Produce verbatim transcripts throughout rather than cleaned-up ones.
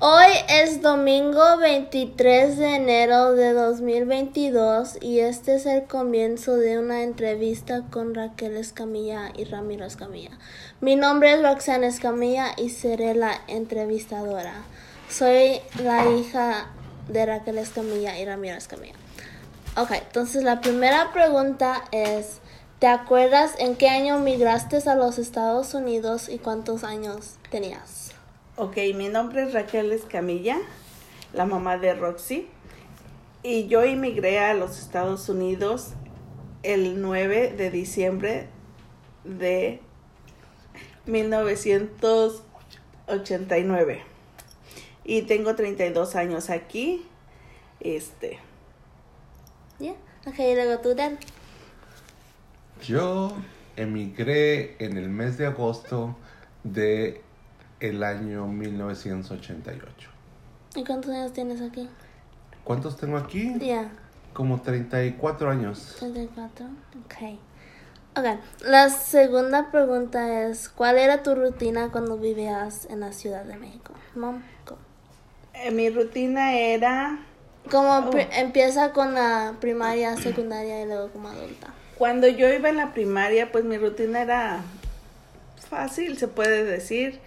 Hoy es domingo veintitrés de enero de dos mil veintidós y este es el comienzo de una entrevista con Raquel Escamilla y Ramiro Escamilla. Mi nombre es Roxana Escamilla y seré la entrevistadora. Soy la hija de Raquel Escamilla y Ramiro Escamilla. Ok, entonces la primera pregunta es, ¿te acuerdas en qué año migraste a los Estados Unidos y cuántos años tenías? Ok, mi nombre es Raquel Escamilla, la mamá de Roxy, y yo emigré a los Estados Unidos el nueve de diciembre de mil novecientos ochenta y nueve, y tengo treinta y dos años aquí, este. Yeah. Ok, luego tú, Dan. Yo emigré en el mes de agosto de... el año mil novecientos ochenta y ocho. ¿Y cuántos años tienes aquí? ¿Cuántos tengo aquí? Ya. Yeah. Como treinta y cuatro años. treinta y cuatro, ok. Ok, la segunda pregunta es, ¿cuál era tu rutina cuando vivías en la Ciudad de México? Mom, eh, mi rutina era... Como oh. pr- empieza con la primaria, secundaria y luego como adulta. Cuando yo iba en la primaria, pues mi rutina era fácil, se puede decir.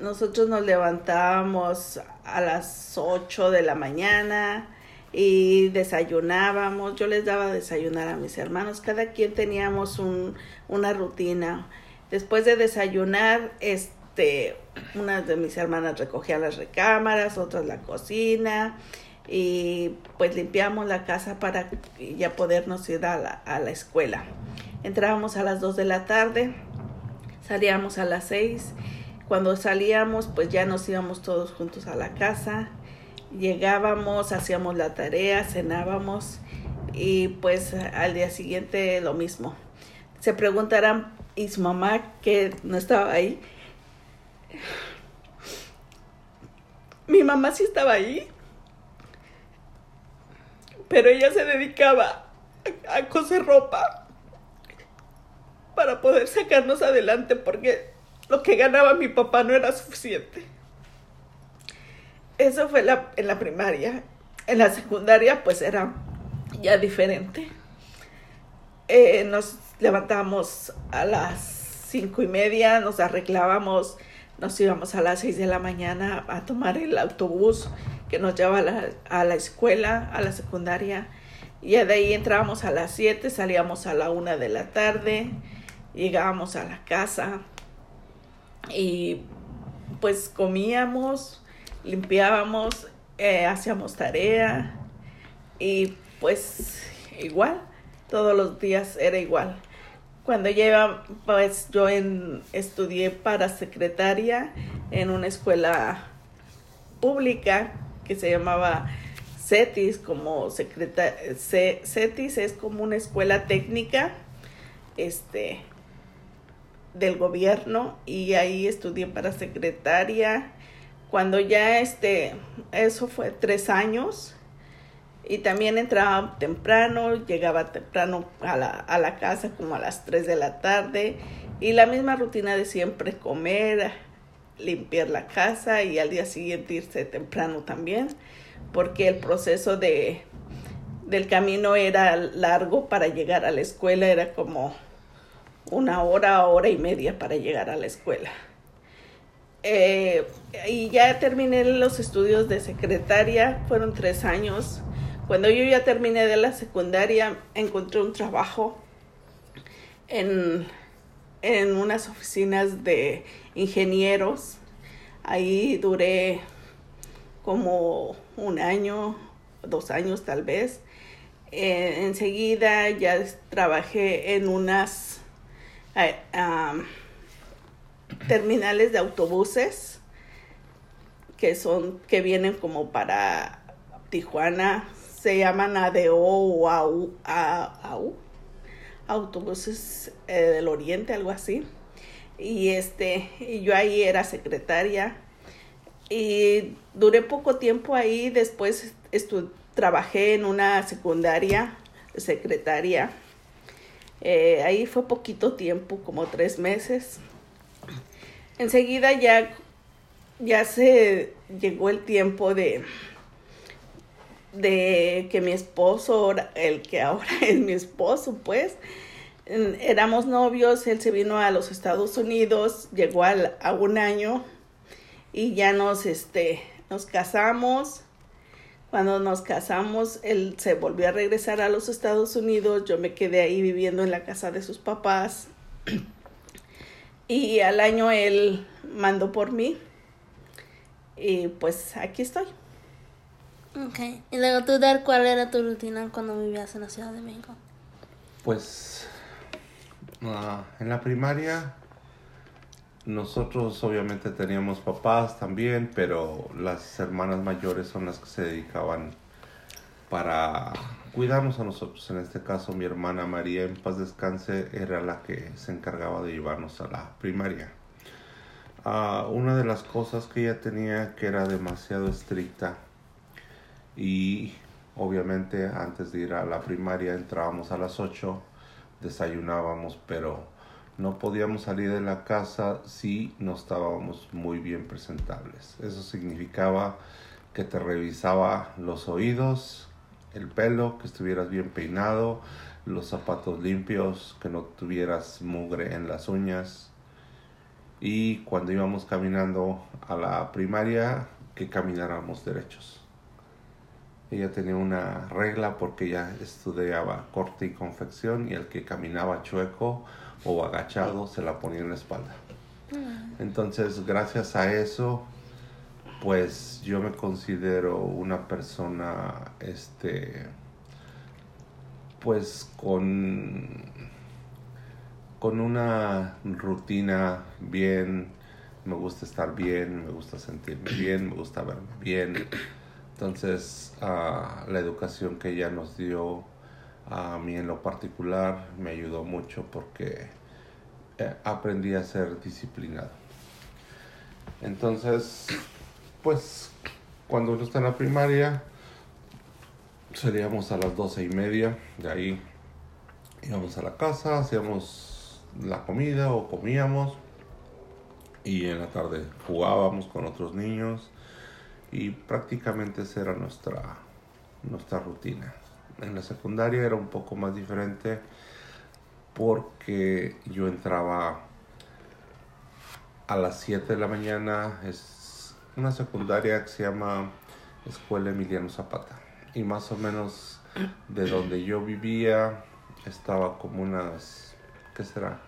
Nosotros nos levantábamos a las ocho de la mañana y desayunábamos. Yo les daba desayunar a mis hermanos. Cada quien teníamos un, una rutina. Después de desayunar, este, una de mis hermanas recogía las recámaras, otras la cocina. Y pues limpiamos la casa para ya podernos ir a la, a la escuela. Entrábamos a las dos de la tarde, salíamos a las seis. Cuando salíamos, pues ya nos íbamos todos juntos a la casa, llegábamos, hacíamos la tarea, cenábamos y pues al día siguiente lo mismo. Se preguntarán, ¿y su mamá que no estaba ahí? Mi mamá sí estaba ahí, pero ella se dedicaba a coser ropa para poder sacarnos adelante porque... lo que ganaba mi papá no era suficiente. Eso fue la, en la primaria. En la secundaria, pues, era ya diferente. Eh, nos levantábamos a las cinco y media, nos arreglábamos, nos íbamos a las seis de la mañana a tomar el autobús que nos llevaba a la, a la escuela, a la secundaria. Y de ahí entrábamos a las siete, salíamos a la una de la tarde, llegábamos a la casa. Y pues comíamos, limpiábamos, eh, hacíamos tarea y pues igual, todos los días era igual. Cuando ya iba, pues yo en, estudié para secretaria en una escuela pública que se llamaba CETIS, como secretaria, C- CETIS es como una escuela técnica, este... del gobierno, y ahí estudié para secretaria cuando ya este eso fue tres años, y también entraba temprano, llegaba temprano a la, a la casa como a las tres de la tarde, y la misma rutina de siempre, comer, limpiar la casa y al día siguiente irse temprano también porque el proceso de del camino era largo para llegar a la escuela, era como una hora, hora y media para llegar a la escuela. Eh, y ya terminé los estudios de secretaria, fueron tres años. Cuando yo ya terminé de la secundaria, encontré un trabajo en, en unas oficinas de ingenieros. Ahí duré como un año, dos años tal vez. Eh, enseguida ya trabajé en unas... Um, terminales de autobuses que son que vienen como para Tijuana, se llaman A D O o A U, A U, Autobuses eh, del Oriente, algo así, y este y yo ahí era secretaria y duré poco tiempo ahí. Después estu- trabajé en una secundaria secretaria. Eh, ahí fue poquito tiempo, como tres meses. Enseguida ya ya se llegó el tiempo de, de que mi esposo, el que ahora es mi esposo, pues, éramos novios, él se vino a los Estados Unidos, llegó al, a un año y ya nos, este, nos casamos. Cuando nos casamos, él se volvió a regresar a los Estados Unidos, yo me quedé ahí viviendo en la casa de sus papás y al año él mandó por mí y pues aquí estoy. Okay. Y luego tú, Dar, ¿cuál era tu rutina cuando vivías en la Ciudad de México? Pues uh, en la primaria nosotros obviamente teníamos papás también, pero las hermanas mayores son las que se dedicaban para cuidarnos a nosotros. En este caso, mi hermana María, en paz descanse, era la que se encargaba de llevarnos a la primaria. Uh, una de las cosas que ella tenía que era demasiado estricta, y obviamente antes de ir a la primaria entrábamos a las ocho, desayunábamos, pero no podíamos salir de la casa si no estábamos muy bien presentables. Eso significaba que te revisaba los oídos, el pelo, que estuvieras bien peinado, los zapatos limpios, que no tuvieras mugre en las uñas. Y cuando íbamos caminando a la primaria, que camináramos derechos. Ella tenía una regla porque ella estudiaba corte y confección, y el que caminaba chueco o agachado se la ponía en la espalda. Entonces, gracias a eso, pues yo me considero una persona, este, pues con, con una rutina bien. Me gusta estar bien, me gusta sentirme bien, me gusta verme bien. Entonces, uh, la educación que ella nos dio, a mí en lo particular, me ayudó mucho porque eh, aprendí a ser disciplinado. Entonces, pues, cuando uno está en la primaria, salíamos a las doce y media. De ahí íbamos a la casa, hacíamos la comida o comíamos. Y en la tarde jugábamos con otros niños. Y prácticamente esa era nuestra, nuestra rutina. En la secundaria era un poco más diferente porque yo entraba a las siete de la mañana. Es una secundaria que se llama Escuela Emiliano Zapata. Y más o menos de donde yo vivía estaba como unas, ¿qué será?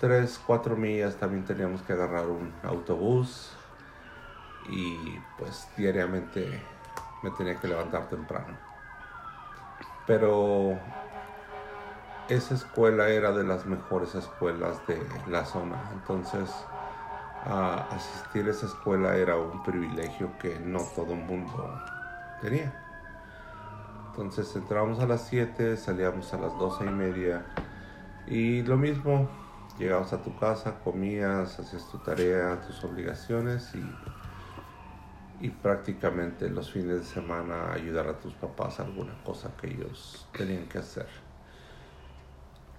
Tres, cuatro millas. También teníamos que agarrar un autobús. Y pues diariamente me tenía que levantar temprano. Pero esa escuela era de las mejores escuelas de la zona. Entonces uh, asistir a esa escuela era un privilegio que no todo el mundo tenía. Entonces entrábamos a las siete, salíamos a las doce y media. Y lo mismo, llegabas a tu casa, comías, hacías tu tarea, tus obligaciones y... Y prácticamente los fines de semana ayudar a tus papás a alguna cosa que ellos tenían que hacer.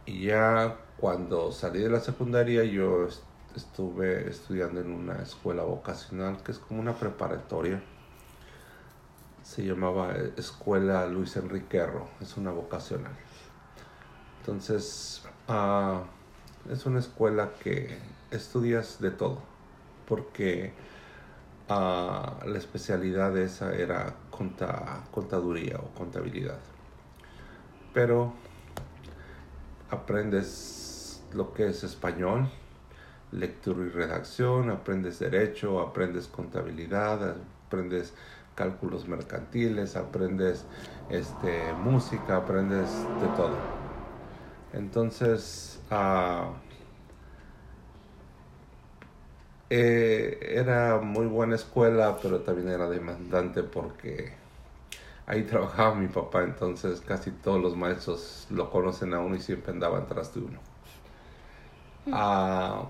Y ya cuando salí de la secundaria yo estuve estudiando en una escuela vocacional que es como una preparatoria. Se llamaba Escuela Luis Enrique Erro, es una vocacional. Entonces uh, es una escuela que estudias de todo porque... Uh, la especialidad de esa era conta, contaduría o contabilidad. Pero aprendes lo que es español, lectura y redacción, aprendes derecho, aprendes contabilidad, aprendes cálculos mercantiles, aprendes este, música, aprendes de todo. Entonces... Uh, Eh, era muy buena escuela, pero también era demandante porque ahí trabajaba mi papá, entonces casi todos los maestros lo conocen a uno y siempre andaban tras de uno. Uh,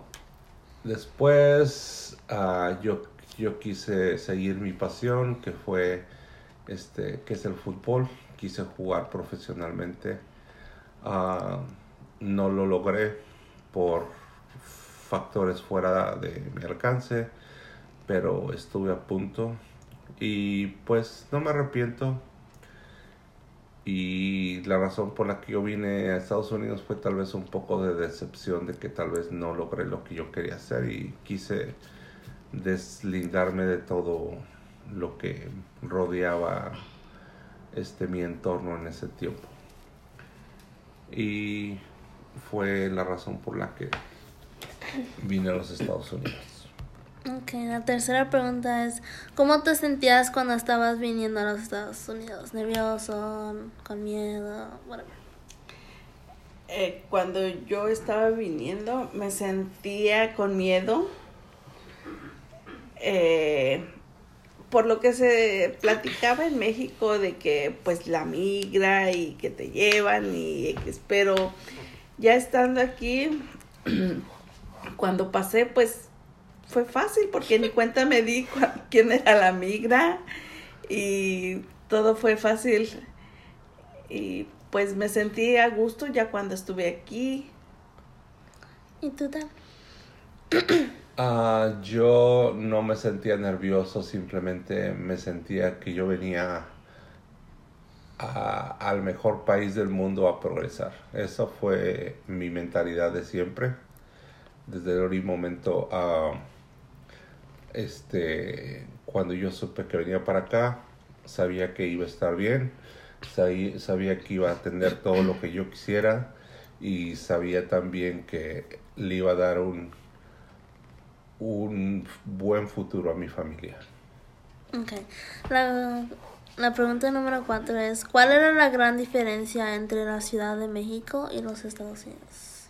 después uh, yo, yo quise seguir mi pasión, que fue este, que es el fútbol. Quise jugar profesionalmente. Uh, no lo logré por factores fuera de mi alcance, pero estuve a punto y pues no me arrepiento. Y la razón por la que yo vine a Estados Unidos fue tal vez un poco de decepción de que tal vez no logré lo que yo quería hacer, y quise deslindarme de todo lo que rodeaba este mi entorno en ese tiempo. Y fue la razón por la que vine a los Estados Unidos. Ok, la tercera pregunta es, ¿cómo te sentías cuando estabas viniendo a los Estados Unidos? ¿Nervioso? ¿Con miedo? Whatever. Eh, cuando yo estaba viniendo me sentía con miedo. Eh, por lo que se platicaba en México de que pues la migra y que te llevan y pero ya estando aquí, cuando pasé pues fue fácil porque ni cuenta me di cua- quién era la migra y todo fue fácil, y pues me sentí a gusto ya cuando estuve aquí. ¿Y tú también? Uh, yo no me sentía nervioso, simplemente me sentía que yo venía a, al mejor país del mundo a progresar. Eso fue mi mentalidad de siempre. Desde el primer momento, uh, este, cuando yo supe que venía para acá, sabía que iba a estar bien, sabía, sabía que iba a atender todo lo que yo quisiera, y sabía también que le iba a dar un un buen futuro a mi familia. Okay. La, la pregunta número cuatro es, ¿cuál era la gran diferencia entre la Ciudad de México y los Estados Unidos?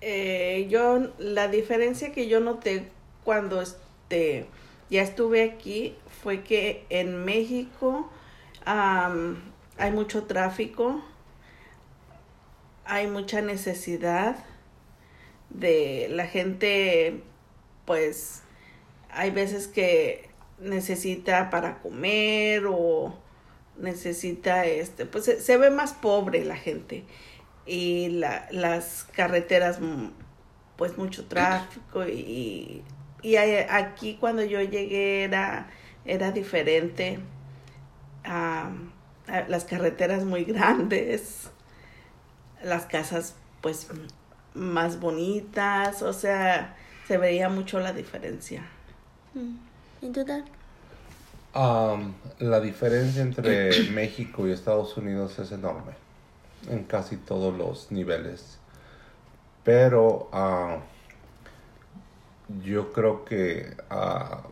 Eh, yo, la diferencia que yo noté cuando este, ya estuve aquí fue que en México um, hay mucho tráfico, hay mucha necesidad de la gente. Pues hay veces que necesita para comer o necesita este, pues se, se ve más pobre la gente, y la, las carreteras pues mucho tráfico, y, y aquí cuando yo llegué era, era diferente, um, las carreteras muy grandes, las casas pues más bonitas, o sea, se veía mucho la diferencia. ¿Y tú, Dan? Um, la diferencia entre México y Estados Unidos es enorme, en casi todos los niveles. Pero uh, yo creo que, uh,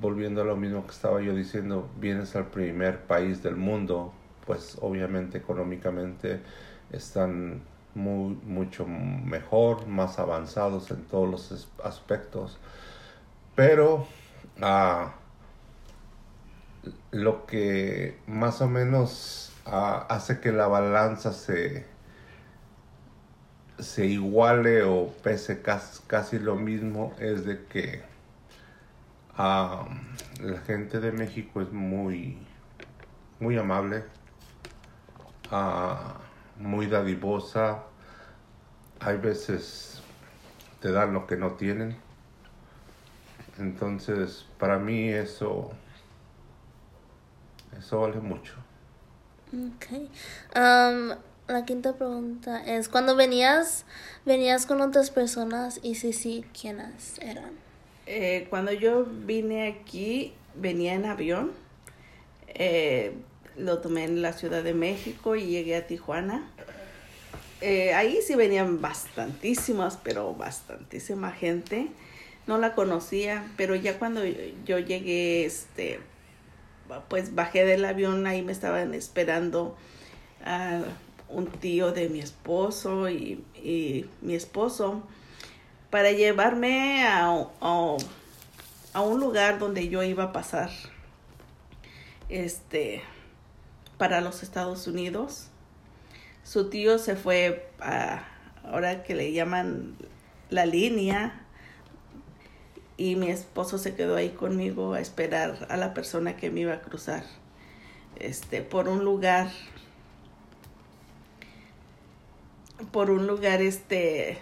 volviendo a lo mismo que estaba yo diciendo, vienes al primer país del mundo, pues obviamente económicamente están muy, mucho mejor, más avanzados en todos los aspectos, pero uh, lo que más o menos uh, hace que la balanza se se iguale o pese casi, casi lo mismo es de que uh, la gente de México es muy muy amable, uh, muy dadivosa, hay veces te dan lo que no tienen, entonces para mí eso eso vale mucho. Okay. Um, la quinta pregunta es, ¿cuándo venías venías con otras personas, y si sí, quiénes eran? Eh, cuando yo vine aquí venía en avión, eh, lo tomé en la Ciudad de México y llegué a Tijuana. Eh, ahí sí venían bastantísimas, pero bastantísima gente. No la conocía, pero ya cuando yo llegué, este, pues bajé del avión, ahí me estaban esperando uh, un tío de mi esposo y, y mi esposo para llevarme a, a, a un lugar donde yo iba a pasar este... para los Estados Unidos. Su tío se fue a, ahora que le llaman la línea, y mi esposo se quedó ahí conmigo a esperar a la persona que me iba a cruzar este, por un lugar, por un lugar este,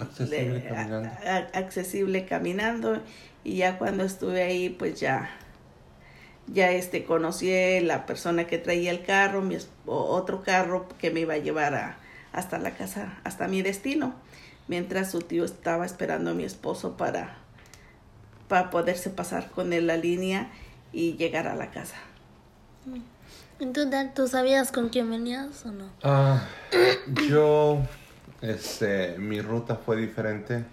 accesible, de, caminando. A, a, accesible caminando, Y ya cuando estuve ahí, pues ya, ya este, conocí la persona que traía el carro, mi, otro carro que me iba a llevar a, hasta la casa, hasta mi destino. Mientras su tío estaba esperando a mi esposo para, para poderse pasar con él la línea y llegar a la casa. Entonces, ¿tú sabías con quién venías o no? Ah, yo, este, mi ruta fue diferente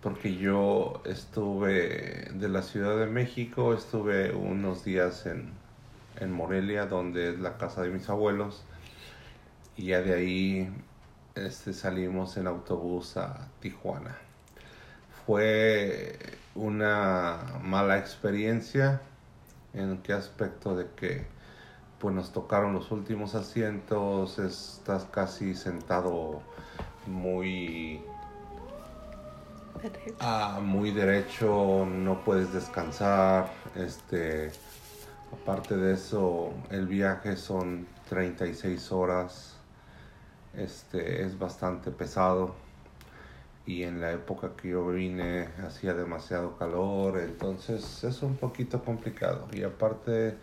porque yo estuve de la Ciudad de México, estuve unos días en, en Morelia, donde es la casa de mis abuelos, y ya de ahí este, salimos en autobús a Tijuana. Fue una mala experiencia. ¿En qué aspecto? De que pues nos tocaron los últimos asientos, estás casi sentado muy, derecho. Ah, muy derecho, no puedes descansar. Este, aparte de eso, el viaje son treinta y seis horas, este, es bastante pesado. Y en la época que yo vine hacía demasiado calor, entonces es un poquito complicado. Y aparte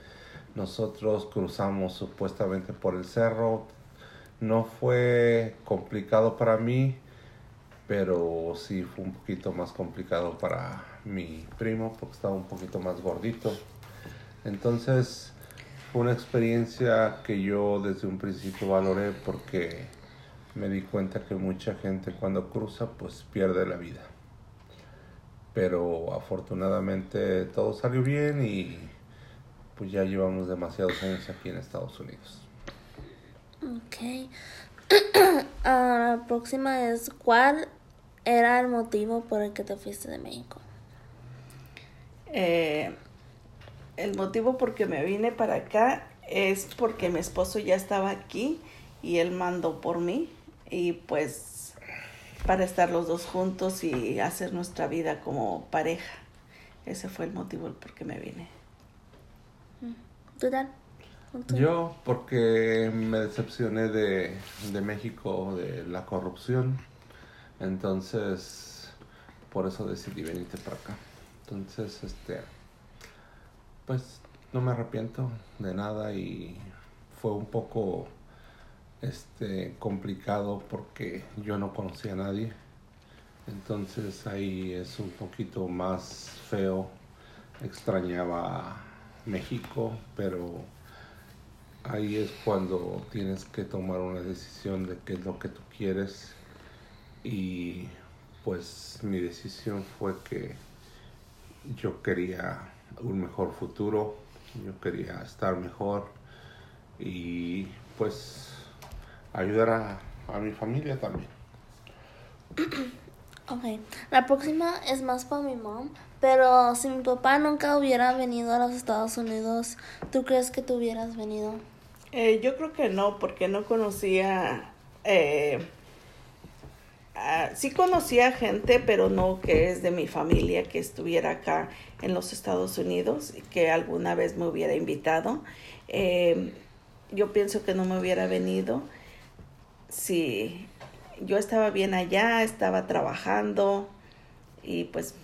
nosotros cruzamos supuestamente por el cerro. No fue complicado para mí, pero sí fue un poquito más complicado para mi primo porque estaba un poquito más gordito. Entonces fue una experiencia que yo desde un principio valoré porque me di cuenta que mucha gente cuando cruza pues pierde la vida. Pero afortunadamente todo salió bien y pues ya llevamos demasiados años aquí en Estados Unidos. Ok. Uh, la próxima es, ¿cuál era el motivo por el que te fuiste de México? Eh, el motivo por el que me vine para acá es porque mi esposo ya estaba aquí y él mandó por mí. Y pues para estar los dos juntos y hacer nuestra vida como pareja. Ese fue el motivo por qué me vine. ¿Tú, Dan? Yo porque me decepcioné de, de México, de la corrupción. Entonces, por eso decidí venirte para acá. Entonces, este, pues no me arrepiento de nada y fue un poco... Este, complicado porque yo no conocía a nadie, entonces ahí es un poquito más feo. Extrañaba México, pero ahí es cuando tienes que tomar una decisión de qué es lo que tú quieres, y pues mi decisión fue que yo quería un mejor futuro, yo quería estar mejor y pues ayudar a, a mi familia también. Ok. La próxima es más para mi mom. Pero si mi papá nunca hubiera venido a los Estados Unidos, ¿tú crees que tú hubieras venido? Eh, yo creo que no, porque no conocía... Eh, uh, sí conocía gente, pero no que es de mi familia que estuviera acá en los Estados Unidos, que alguna vez me hubiera invitado. Eh, yo pienso que no me hubiera venido. Sí, yo estaba bien allá, estaba trabajando y pues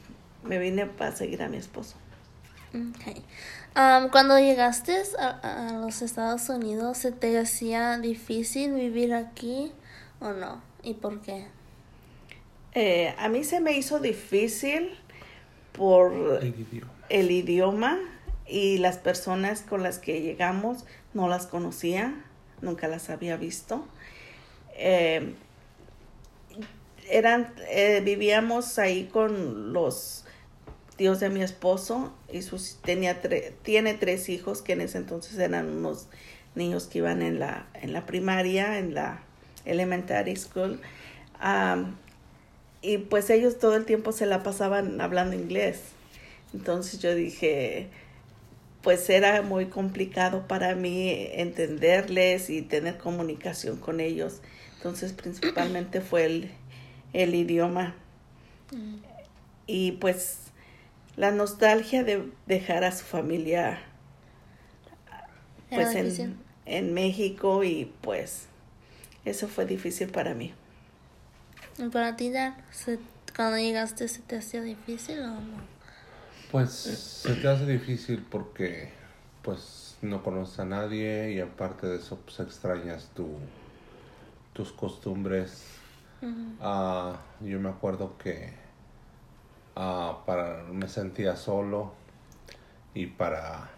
me vine para seguir a mi esposo. Okay. Um, cuando llegaste a, a los Estados Unidos, ¿se te hacía difícil vivir aquí o no? ¿Y por qué? Eh, a mí se me hizo difícil por el idioma. el idioma y las personas con las que llegamos no las conocía, nunca las había visto. Eh, eran eh, vivíamos ahí con los tíos de mi esposo y sus, tenía tre, tiene tres hijos que en ese entonces eran unos niños que iban en la en la primaria, en la elementary school, um, y pues ellos todo el tiempo se la pasaban hablando inglés. Entonces yo dije, pues era muy complicado para mí entenderles y tener comunicación con ellos. Entonces, principalmente fue el, el idioma. Mm. Y pues la nostalgia de dejar a su familia pues en, en México, y pues eso fue difícil para mí. ¿Y para ti, Dan? ¿Cuando llegaste se te hacía difícil o no? Pues se te hace difícil porque pues no conoces a nadie y aparte de eso pues extrañas tu tus costumbres. Uh-huh. Uh, yo me acuerdo que uh, para me sentía solo y para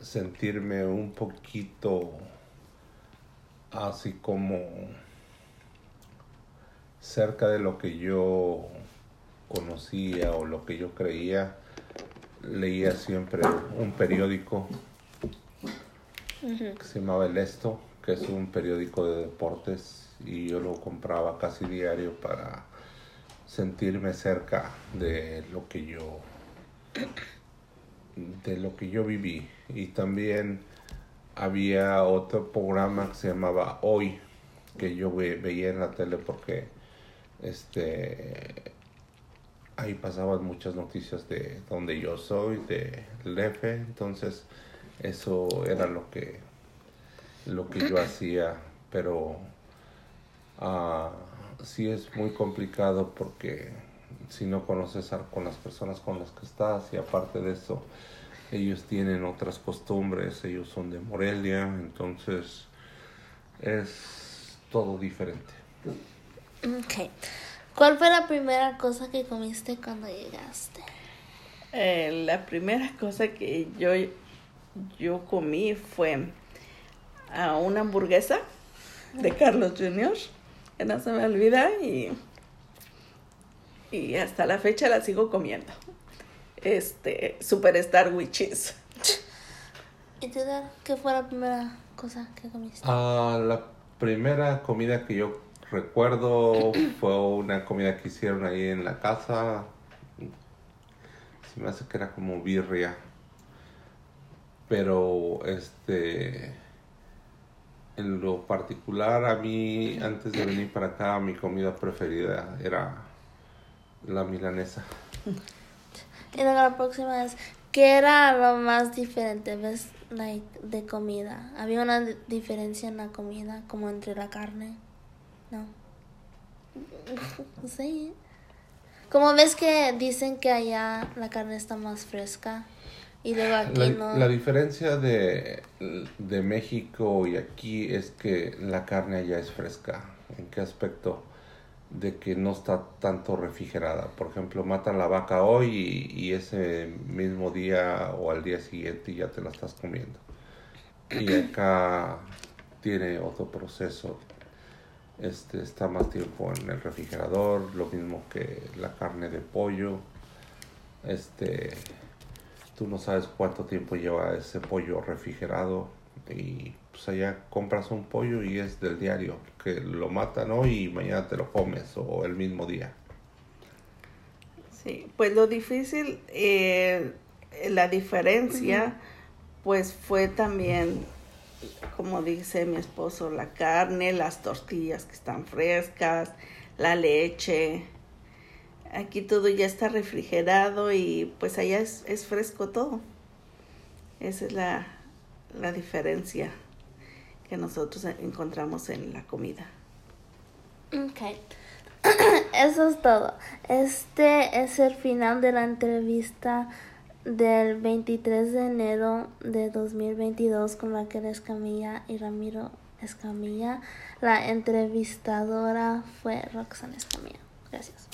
sentirme un poquito así como cerca de lo que yo conocía o lo que yo creía, leía siempre un periódico uh-huh. que se llamaba El Esto, que es un periódico de deportes, y yo lo compraba casi diario para sentirme cerca de lo que yo de lo que yo viví. Y también había otro programa que se llamaba Hoy, que yo ve, veía en la tele porque este ahí pasaban muchas noticias de donde yo soy, de Lepe. Entonces eso era lo que lo que yo hacía, pero uh, sí es muy complicado porque si no conoces a, con las personas con las que estás, y aparte de eso ellos tienen otras costumbres, ellos son de Morelia, entonces es todo diferente. Okay. ¿Cuál fue la primera cosa que comiste cuando llegaste? Eh, la primera cosa que yo, yo comí fue uh, una hamburguesa de Carlos junior Que no se me olvida y, y hasta la fecha la sigo comiendo. Este, Superstar Witches. ¿Y tú, Dan, qué fue la primera cosa que comiste? Ah, uh, la primera comida que yo recuerdo fue una comida que hicieron ahí en la casa. Se me hace que era como birria, pero este en lo particular a mí antes de venir para acá mi comida preferida era la milanesa. Y la próxima es, ¿qué era lo más diferente, ves, like, de comida? ¿Había una diferencia en la comida como entre la carne? No. Sí. Como ves que dicen que allá la carne está más fresca y luego aquí la, no. La diferencia de, de México y aquí es que la carne allá es fresca. ¿En qué aspecto? De que no está tanto refrigerada. Por ejemplo, matan la vaca hoy y, y ese mismo día o al día siguiente ya te la estás comiendo. Y acá tiene otro proceso. Este, está más tiempo en el refrigerador, lo mismo que la carne de pollo. Este, tú no sabes cuánto tiempo lleva ese pollo refrigerado y pues allá compras un pollo y es del diario, que lo matan hoy y mañana te lo comes o el mismo día. Sí, pues lo difícil, eh, la diferencia, pues fue también, como dice mi esposo, la carne, las tortillas que están frescas, la leche. Aquí todo ya está refrigerado y pues allá es, es fresco todo. Esa es la, la diferencia que nosotros encontramos en la comida. Okay. Eso es todo. Este es el final de la entrevista del veintitrés de enero de dos mil veintidós con Raquel Escamilla y Ramiro Escamilla. La entrevistadora fue Roxana Escamilla. Gracias.